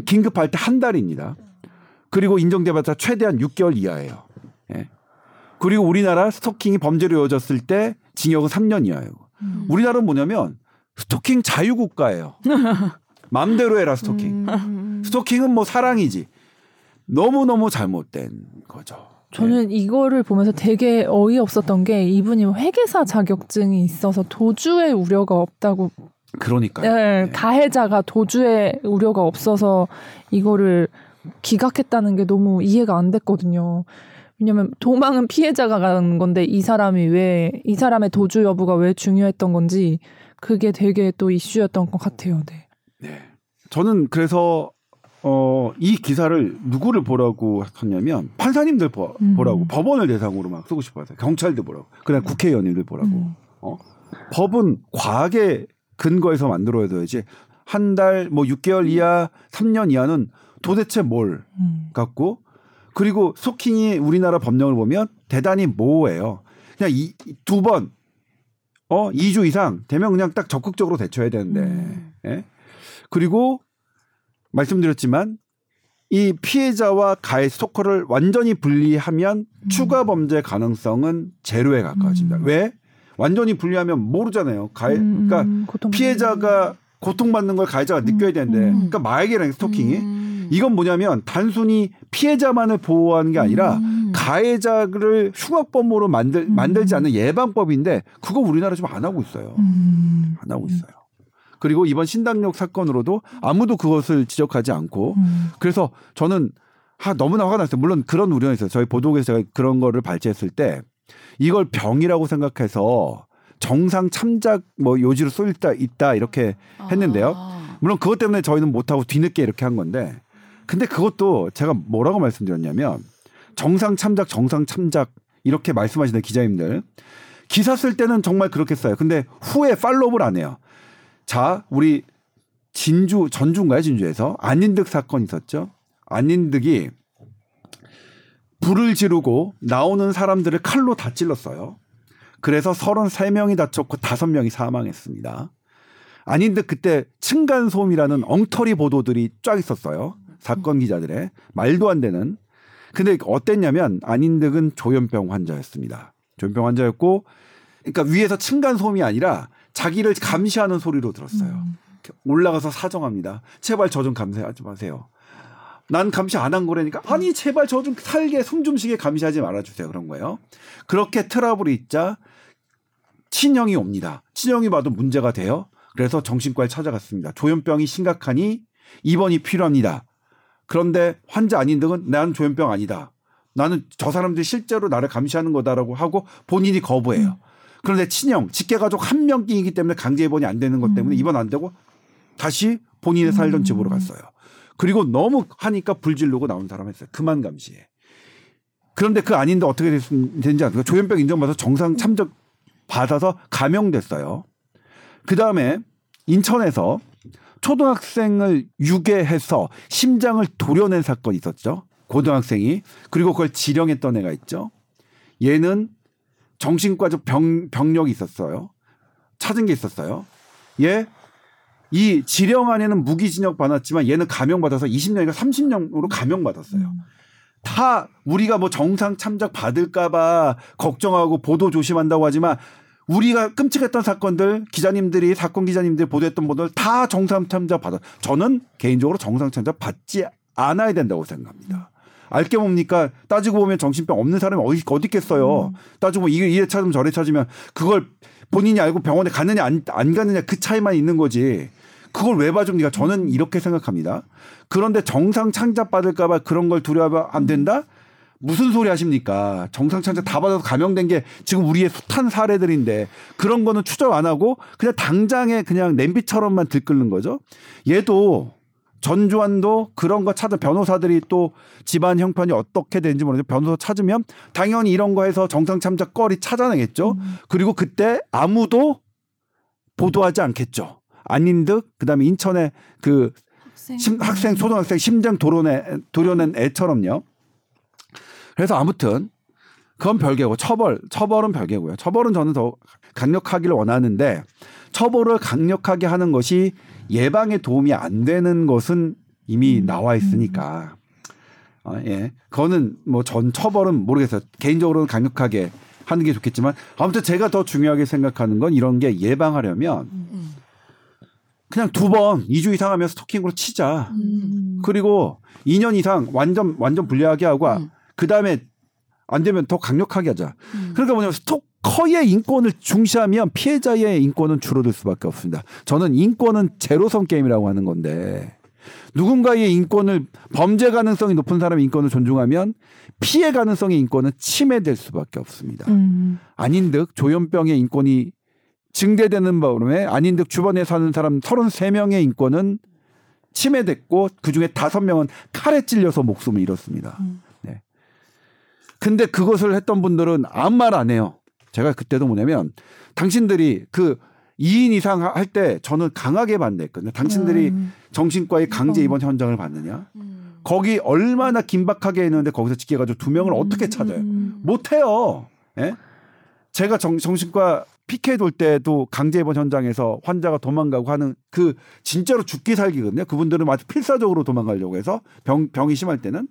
긴급할 때 한 달입니다. 그리고 인정돼봤자 최대한 6개월 이하예요. 예. 그리고 우리나라 스토킹이 범죄로 이어졌을 때 징역은 3년 이하예요. 우리나라는 뭐냐면 스토킹 자유국가예요. 맘대로 해라 스토킹. 스토킹은 뭐 사랑이지. 너무너무 잘못된 거죠. 저는 이거를 보면서 되게 어이없었던 게 이분이 회계사 자격증이 있어서 도주의 우려가 없다고. 그러니까요. 네. 가해자가 도주의 우려가 없어서 이거를 기각했다는 게 너무 이해가 안 됐거든요. 왜냐면 도망은 피해자가 가는 건데 이 사람의 도주 여부가 왜 중요했던 건지 그게 되게 또 이슈였던 것 같아요. 네. 저는 그래서 이 기사를 누구를 보라고 썼냐면 판사님들 보라고 법원을 대상으로 막 쓰고 싶어요. 경찰도 보라고. 그냥 국회의원님들 보라고. 법은 과학의 근거에서 만들어야지 한 달 뭐 6개월 이하 3년 이하는 도대체 뭘 갖고 그리고 속히니 우리나라 법령을 보면 대단히 모호해요. 그냥 두 번 2주 이상 되면 그냥 딱 적극적으로 대처해야 되는데 예? 그리고 말씀드렸지만 이 피해자와 가해 스토커를 완전히 분리하면 추가 범죄 가능성은 제로에 가까워집니다. 왜? 완전히 분리하면 모르잖아요. 그러니까 피해자가 고통받는 걸 가해자가 느껴야 되는데 그러니까 마약이랑 스토킹이 이건 뭐냐면 단순히 피해자만을 보호하는 게 아니라 가해자를 흉악범으로 만들지 않는 예방법인데 그거 우리나라 지금 안 하고 있어요. 안 하고 있어요. 그리고 이번 신당역 사건으로도 아무도 그것을 지적하지 않고 그래서 저는 너무나 화가 났어요. 물론 그런 우려는 있어요. 저희 보도국에서 제가 그런 거를 발제했을 때 이걸 병이라고 생각해서 정상 참작 뭐 요지로 쏠 있다 이렇게 했는데요. 물론 그것 때문에 저희는 못하고 뒤늦게 이렇게 한 건데 근데 그것도 제가 뭐라고 말씀드렸냐면 정상 참작 이렇게 말씀하시는 기자님들 기사 쓸 때는 정말 그렇게 써요. 근데 후에 팔로우를 안 해요. 자, 우리 전주인가요? 진주에서 안인득 사건 있었죠. 안인득이 불을 지르고 나오는 사람들을 칼로 다 찔렀어요. 그래서 33명이 다쳤고 5명이 사망했습니다. 안인득 그때 층간소음이라는 엉터리 보도들이 쫙 있었어요. 사건 기자들의 말도 안 되는. 근데 어땠냐면 안인득은 조현병 환자였습니다. 조현병 환자였고 그러니까 위에서 층간소음이 아니라 자기를 감시하는 소리로 들었어요. 올라가서 사정합니다. 제발 저 좀 감시하지 마세요. 난 감시 안 한 거라니까. 아니 제발 저 좀 살게 숨 좀 쉬게 감시하지 말아주세요. 그런 거예요. 그렇게 트러블이 있자 친형이 옵니다. 친형이 봐도 문제가 돼요. 그래서 정신과에 찾아갔습니다. 조현병이 심각하니 입원이 필요합니다. 그런데 환자 아닌 등은 난 조현병 아니다. 나는 저 사람들이 실제로 나를 감시하는 거다라고 하고 본인이 거부해요. 그런데 친형, 직계가족 한 명끼이기 때문에 강제 입원이 안 되는 것 때문에 입원 안 되고 다시 본인의 살던 집으로 갔어요. 그리고 너무 하니까 불질르고 나온 사람 했어요. 그만 감시해. 그런데 그 아닌데 어떻게 됐는지 아세요? 조현병 인정받아서 정상 참작 받아서 감형됐어요. 그다음에 인천에서 초등학생을 유괴해서 심장을 도려낸 사건이 있었죠. 고등학생이. 그리고 그걸 지령했던 애가 있죠. 얘는 정신과적 병력이 있었어요. 찾은 게 있었어요. 얘 이 지령안에는 무기징역 받았지만 얘는 감형받아서 20년인가 30년으로 감형받았어요. 다 우리가 뭐 정상 참작 받을까 봐 걱정하고 보도 조심한다고 하지만 우리가 끔찍했던 사건들 기자님들이 사건 기자님들 보도했던 분들 다 정상 참작 받았어요. 저는 개인적으로 정상 참작 받지 않아야 된다고 생각합니다. 알게 뭡니까? 따지고 보면 정신병 없는 사람이 어디 있겠어요. 따지고 보면 이래 찾으면 저래 찾으면 그걸 본인이 알고 병원에 갔느냐 안 갔느냐 그 차이만 있는 거지. 그걸 왜 봐줍니까? 저는 이렇게 생각합니다. 그런데 정상 창작 받을까 봐 그런 걸 두려워 안 된다? 무슨 소리 하십니까? 정상 창작 다 받아서 감형된 게 지금 우리의 숱한 사례들인데 그런 거는 추적 안 하고 그냥 당장에 그냥 냄비처럼만 들끓는 거죠. 얘도 전주환도 그런 거 찾아 변호사들이 또 집안 형편이 어떻게 되는지 모르죠. 변호사 찾으면 당연히 이런 거 해서 정상 참작 거리 찾아내겠죠. 그리고 그때 아무도 보도하지 않겠죠. 안인득 그다음에 인천의 그 학생 초등학생 심장 도려낸 애처럼요. 그래서 아무튼 그건 별개고 처벌은 별개고요. 처벌은 저는 더 강력하기를 원하는데 처벌을 강력하게 하는 것이 예방에 도움이 안 되는 것은 이미 나와 있으니까 예, 그거는 뭐 전 처벌은 모르겠어요. 개인적으로는 강력하게 하는 게 좋겠지만 아무튼 제가 더 중요하게 생각하는 건 이런 게 예방하려면 그냥 2번 2주 이상 하면 스토킹으로 치자. 그리고 2년 이상 완전 분리하게 하고 그다음에 안 되면 더 강력하게 하자. 그러니까 뭐냐면 스토커의 인권을 중시하면 피해자의 인권은 줄어들 수밖에 없습니다. 저는 인권은 제로섬 게임이라고 하는 건데 누군가의 인권을 범죄 가능성이 높은 사람의 인권을 존중하면 피해 가능성의 인권은 침해될 수밖에 없습니다. 안인득 조현병의 인권이 증대되는 바람에 안인득 주변에 사는 사람 33명의 인권은 치매됐고 그중에 5명은 칼에 찔려서 목숨을 잃었습니다. 네. 근데 그것을 했던 분들은 아무 말 안 해요. 제가 그때도 뭐냐면 당신들이 그 2인 이상 할 때 저는 강하게 반대했거든요. 당신들이 정신과의 강제 입원 현장을 받느냐. 거기 얼마나 긴박하게 했는데 거기서 지켜가지고 2명을 어떻게 찾아요. 못해요. 예? 제가 정신과 PK 돌 때도 강제 입원 현장에서 환자가 도망가고 하는 그 진짜로 죽기 살기거든요. 그분들은 아주 필사적으로 도망가려고 해서 병이 심할 때는.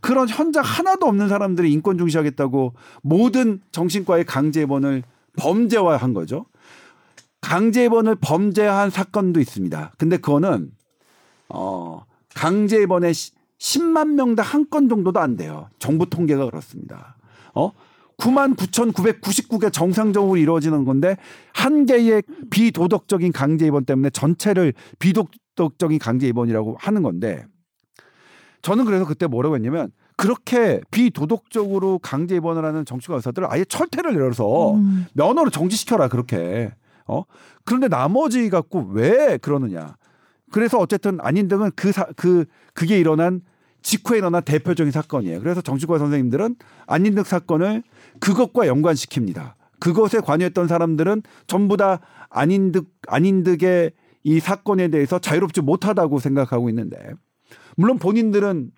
그런 현장 하나도 없는 사람들이 인권 중시하겠다고 모든 정신과의 강제 입원을 범죄화한 거죠. 강제 입원을 범죄한 사건도 있습니다. 근데 그거는 강제 입원에 10만 명당 한 건 정도도 안 돼요. 정부 통계가 그렇습니다. 99,999개 정상적으로 이루어지는 건데 한 개의 비도덕적인 강제 입원 때문에 전체를 비도덕적인 강제 입원이라고 하는 건데 저는 그래서 그때 뭐라고 했냐면 그렇게 비도덕적으로 강제 입원을 하는 정치과 의사들을 아예 철퇴를 내려서 면허를 정지시켜라 그렇게. 그런데 나머지 갖고 왜 그러느냐. 그래서 어쨌든 안인등은 그게 일어난 직후에 일어난 대표적인 사건이에요. 그래서 정치과 선생님들은 안인득 사건을 그것과 연관시킵니다. 그것에 관여했던 사람들은 전부 다 안인득의 이 사건에 대해서 자유롭지 못하다고 생각하고 있는데 물론 본인들은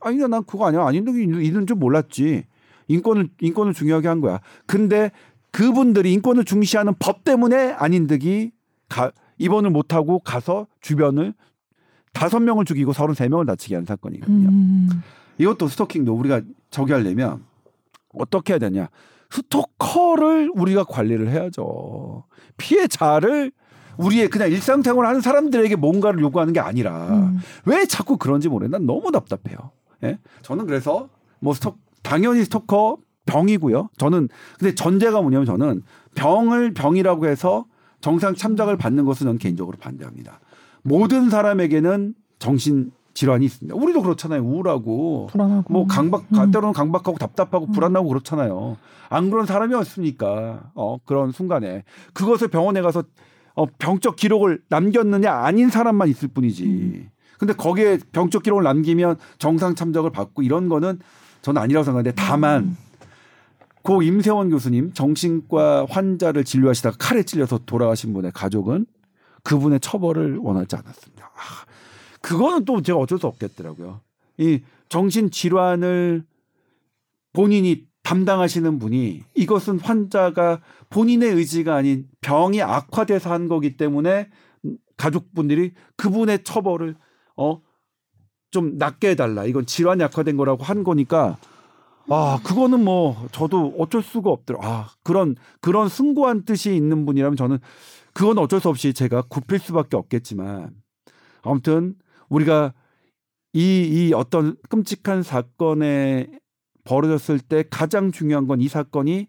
아니야 난 그거 아니야 안인득이 이런 줄 몰랐지 인권을 중요하게 한 거야. 근데 그분들이 인권을 중시하는 법 때문에 안인득이 입원을 못하고 가서 주변을 5명을 죽이고 33명을 다치게 한 사건이거든요. 이것도 스토킹도 우리가 저기하려면 어떻게 해야 되냐. 스토커를 우리가 관리를 해야죠. 피해자를 우리의 그냥 일상생활을 하는 사람들에게 뭔가를 요구하는 게 아니라 왜 자꾸 그런지 모르겠는데 난 너무 답답해요. 예? 저는 그래서 당연히 스토커 병이고요. 저는 근데 전제가 뭐냐면 저는 병이라고 해서 정상 참작을 받는 것은 저는 개인적으로 반대합니다. 모든 사람에게는 정신 질환이 있습니다. 우리도 그렇잖아요. 우울하고 불안하고 뭐 때로는 강박하고 답답하고 불안하고 그렇잖아요. 안 그런 사람이 없습니까? 그런 순간에 그것을 병원에 가서 병적 기록을 남겼느냐 아닌 사람만 있을 뿐이지. 근데 거기에 병적 기록을 남기면 정상 참작을 받고 이런 거는 저는 아니라고 생각하는데 다만 고 임세원 교수님 정신과 환자를 진료하시다가 칼에 찔려서 돌아가신 분의 가족은 그분의 처벌을 원하지 않았습니다. 그거는 또 제가 어쩔 수 없겠더라고요. 이 정신질환을 본인이 담당하시는 분이 이것은 환자가 본인의 의지가 아닌 병이 악화돼서 한 거기 때문에 가족분들이 그분의 처벌을 좀 낮게 해달라. 이건 질환이 악화된 거라고 한 거니까 그거는 뭐 저도 어쩔 수가 없더라고요. 그런 숭고한 뜻이 있는 분이라면 저는 그건 어쩔 수 없이 제가 굽힐 수밖에 없겠지만 아무튼 우리가 이 어떤 끔찍한 사건에 벌어졌을 때 가장 중요한 건 이 사건이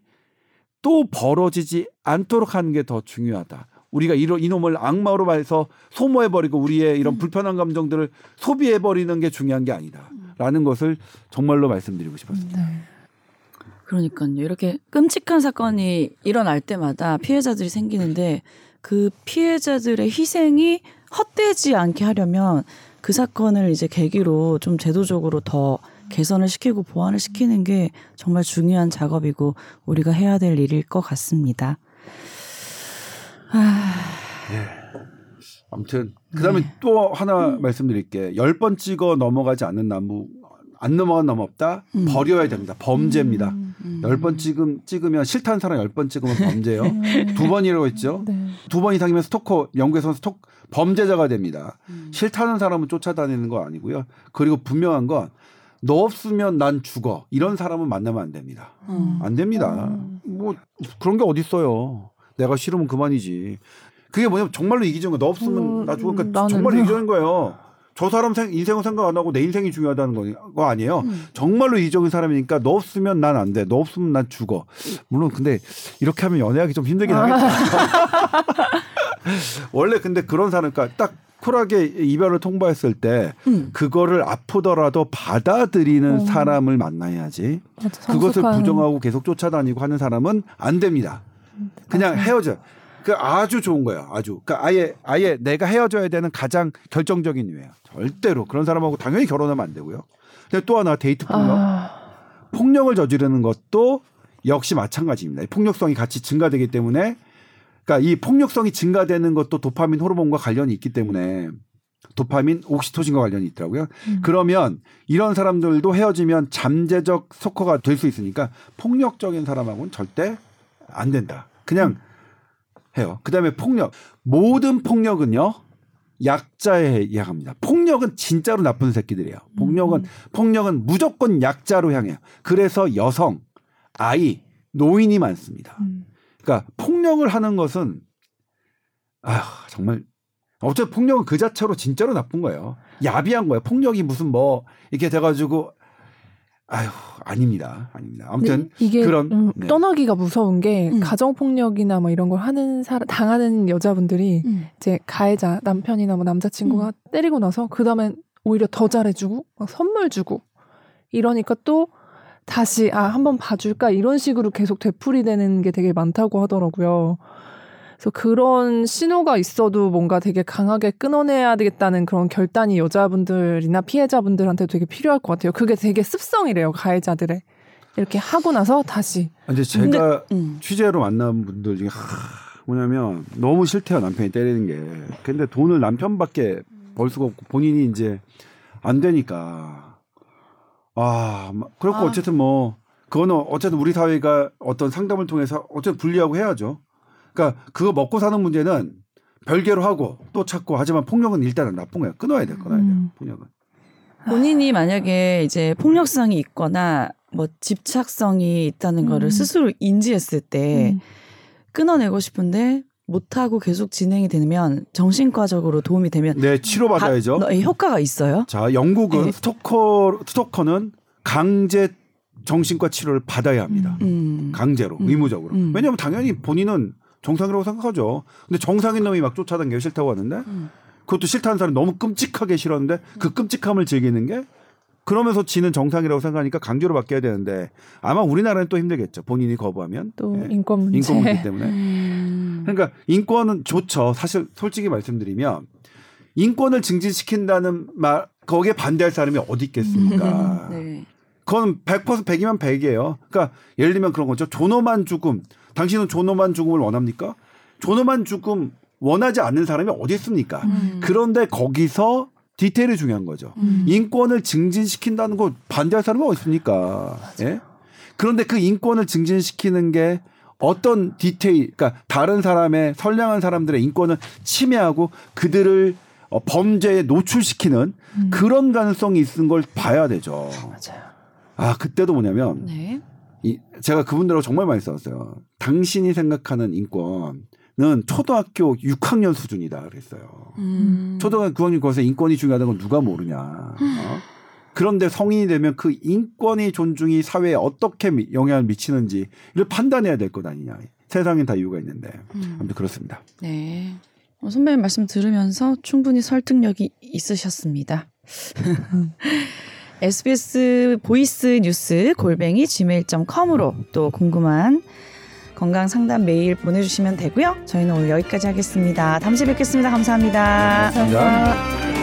또 벌어지지 않도록 하는 게 더 중요하다. 우리가 이놈을 악마로 봐서 소모해버리고 우리의 이런 불편한 감정들을 소비해버리는 게 중요한 게 아니다라는 것을 정말로 말씀드리고 싶었습니다. 네. 그러니까요. 이렇게 끔찍한 사건이 일어날 때마다 피해자들이 생기는데 그 피해자들의 희생이 헛되지 않게 하려면 그 사건을 이제 계기로 좀 제도적으로 더 개선을 시키고 보완을 시키는 게 정말 중요한 작업이고 우리가 해야 될 일일 것 같습니다. 네. 아무튼 그다음에 또 하나 말씀드릴게. 10번 찍어 넘어가지 않는 나무 안 넘어간 나무 없다. 버려야 됩니다. 범죄입니다. 10번 찍으면 싫다는 사람 10번 찍으면 범죄예요. 2번이라고 했죠. 네. 2번 이상이면 스토커 영국에서는 범죄자가 됩니다. 싫다는 사람은 쫓아다니는 거 아니고요. 그리고 분명한 건 너 없으면 난 죽어. 이런 사람은 만나면 안 됩니다. 안 됩니다. 뭐 그런 게 어디 있어요. 내가 싫으면 그만이지. 그게 뭐냐면 정말로 이기적인 거예요. 너 없으면 나 죽으니까 정말 이기적인 거예요. 저 사람 인생은 생각 안 하고 내 인생이 중요하다는 거 아니에요. 정말로 이기적인 사람이니까 너 없으면 난 안 돼. 너 없으면 난 죽어. 물론 근데 이렇게 하면 연애하기 좀 힘들긴 하겠다. 원래 근데 그런 사람 그러니까 딱 쿨하게 이별을 통보했을 때 그거를 아프더라도 받아들이는 사람을 만나야지. 그것을 부정하고 계속 쫓아다니고 하는 사람은 안 됩니다. 그냥 헤어져. 그 아주 좋은 거야. 아주. 그러니까 아예 내가 헤어져야 되는 가장 결정적인 이유야. 절대로 그런 사람하고 당연히 결혼하면 안 되고요. 근데 또 하나 데이트 폭력. 폭력을 저지르는 것도 역시 마찬가지입니다. 이 폭력성이 같이 증가되기 때문에, 그러니까 이 폭력성이 증가되는 것도 도파민 호르몬과 관련이 있기 때문에, 도파민, 옥시토신과 관련이 있더라고요. 그러면 이런 사람들도 헤어지면 잠재적 소커가 될 수 있으니까 폭력적인 사람하고는 절대 안 된다. 그냥 해요. 그다음에 폭력. 모든 폭력은요. 약자에 해당합니다. 폭력은 진짜로 나쁜 새끼들이에요. 폭력은 무조건 약자로 향해요. 그래서 여성, 아이, 노인이 많습니다. 그러니까 폭력을 하는 것은 아휴, 정말 어차피 폭력은 그 자체로 진짜로 나쁜 거예요. 야비한 거예요. 폭력이 무슨 뭐 이렇게 돼가지고 아휴, 아닙니다. 아무튼 이게 그런 네. 떠나기가 무서운 게 가정 폭력이나 뭐 이런 걸 하는 당하는 여자분들이 이제 가해자 남편이나 뭐 남자친구가 때리고 나서 그 다음엔 오히려 더 잘해주고 막 선물 주고 이러니까 또 다시 아 한번 봐줄까 이런 식으로 계속 되풀이되는 게 되게 많다고 하더라고요. 그래서 그런 신호가 있어도 뭔가 되게 강하게 끊어내야 되겠다는 그런 결단이 여자분들이나 피해자분들한테 되게 필요할 것 같아요. 그게 되게 습성이래요, 가해자들의. 이렇게 하고 나서 다시. 근데 제가 취재로 만난 분들 중에 뭐냐면 너무 싫대요, 남편이 때리는 게. 근데 돈을 남편밖에 벌 수가 없고 본인이 이제 안 되니까. 아, 그렇고 어쨌든 뭐 그거는 어쨌든 우리 사회가 어떤 상담을 통해서 어쨌든 분리하고 해야죠. 그러니까 그거 먹고 사는 문제는 별개로 하고 또 찾고 하지만 폭력은 일단은 나쁜 거예요. 끊어야 돼요. 폭력은. 본인이 만약에 이제 폭력성이 있거나 뭐 집착성이 있다는 거를 스스로 인지했을 때 끊어내고 싶은데 못하고 계속 진행이 되면 정신과적으로 도움이 되면 네, 치료받아야죠. 효과가 있어요? 자, 영국은 네. 스토커는 강제 정신과 치료를 받아야 합니다. 강제로, 의무적으로. 왜냐하면 당연히 본인은 정상이라고 생각하죠. 근데 정상인 놈이 막 쫓아다니기 싫다고 하는데 그것도 싫다는 사람이 너무 끔찍하게 싫었는데 그 끔찍함을 즐기는 게 그러면서 지는 정상이라고 생각하니까 강제로 바뀌어야 되는데 아마 우리나라는 또 힘들겠죠. 본인이 거부하면. 또 예. 인권 문제. 인권 문제 때문에. 그러니까 인권은 좋죠. 사실 솔직히 말씀드리면 인권을 증진시킨다는 말 거기에 반대할 사람이 어디 있겠습니까. 네. 그건 100% 100이면 100이에요. 그러니까 예를 들면 그런 거죠. 존엄한 죽음. 당신은 존엄한 죽음을 원합니까? 존엄한 죽음 원하지 않는 사람이 어디 있습니까? 그런데 거기서 디테일이 중요한 거죠. 인권을 증진시킨다는 거 반대할 사람은 어디 있습니까? 예? 그런데 그 인권을 증진시키는 게 어떤 디테일, 그러니까 다른 사람의 선량한 사람들의 인권을 침해하고 그들을 범죄에 노출시키는 그런 가능성이 있는 걸 봐야 되죠. 맞아요. 아, 그때도 뭐냐면 네. 제가 그분들하고 정말 많이 싸웠어요. 당신이 생각하는 인권은 초등학교 6학년 수준이다 그랬어요. 초등학교 9학년 거기서 인권이 중요하다는 건 누가 모르냐. 그런데 성인이 되면 그 인권의 존중이 사회에 어떻게 영향을 미치는지를 판단해야 될 것 아니냐. 세상엔 다 이유가 있는데. 아무튼 그렇습니다. 네, 선배님 말씀 들으면서 충분히 설득력이 있으셨습니다. SBS 보이스 뉴스 @gmail.com으로 또 궁금한 건강 상담 메일 보내주시면 되고요. 저희는 오늘 여기까지 하겠습니다. 다음 주에 뵙겠습니다. 감사합니다. 네, 감사합니다.